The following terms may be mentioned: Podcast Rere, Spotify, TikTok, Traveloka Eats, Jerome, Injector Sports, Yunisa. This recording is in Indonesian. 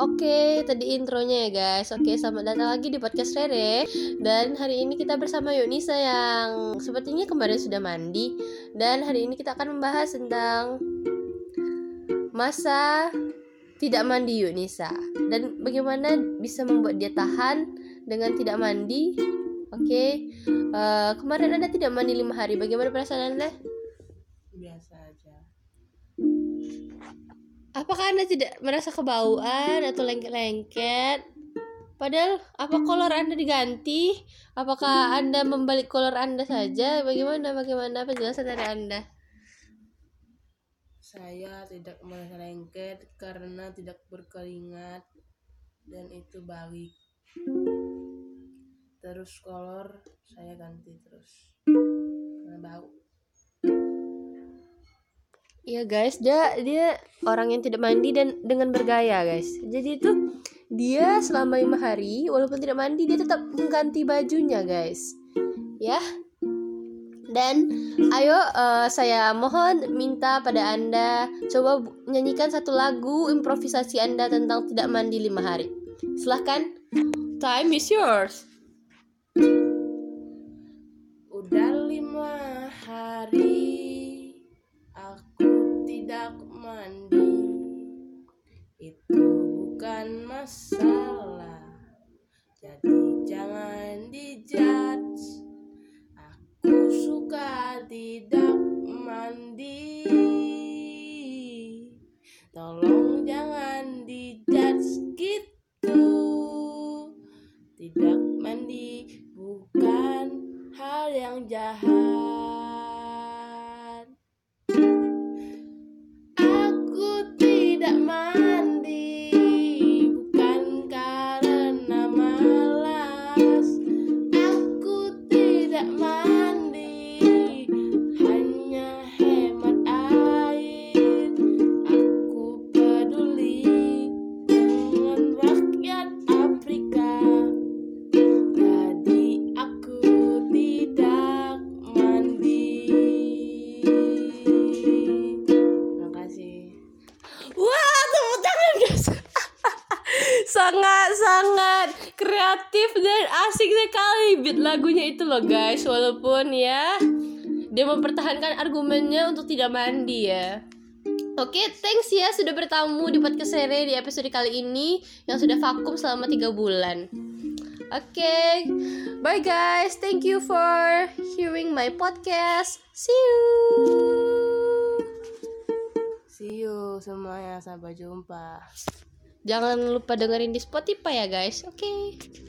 Oke, tadi intronya ya guys. Oke, selamat datang lagi di Podcast Rere. Dan hari ini kita bersama Yunisa yang sepertinya kemarin sudah mandi. Dan hari ini kita akan membahas tentang masa tidak mandi Yunisa. Dan bagaimana bisa membuat dia tahan dengan tidak mandi. Oke, kemarin Anda tidak mandi 5 hari, bagaimana perasaan Anda? Biasa aja. Apakah Anda tidak merasa kebauan atau lengket-lengket? Padahal apa kolor Anda diganti? Apakah Anda membalik kolor Anda saja? Bagaimana penjelasan dari Anda? Saya tidak merasa lengket karena tidak berkeringat dan itu balik. Terus kolor saya ganti terus karena bau. Iya guys, dia orang yang tidak mandi dan dengan bergaya guys. Jadi itu dia selama 5 hari walaupun tidak mandi dia tetap mengganti bajunya guys. Ya. Dan ayo saya mohon minta pada Anda coba nyanyikan satu lagu improvisasi Anda tentang tidak mandi 5 hari. Silahkan. Time is yours. Udah 5 hari aku tidak mandi, itu bukan masalah. Jadi jangan dijudge. Aku suka tidak mandi. Tolong jangan dijudge gitu. Tidak mandi bukan hal yang jahat. Sangat kreatif dan asik sekali beat lagunya itu loh guys. Walaupun ya dia mempertahankan argumennya untuk tidak mandi ya. Oke, thanks ya sudah bertamu di Podcast Rere di episode kali ini yang sudah vakum selama 3 bulan. Oke, bye guys, thank you for hearing my podcast. See you semuanya, sampai jumpa. Jangan lupa dengerin di Spotify ya guys. Oke.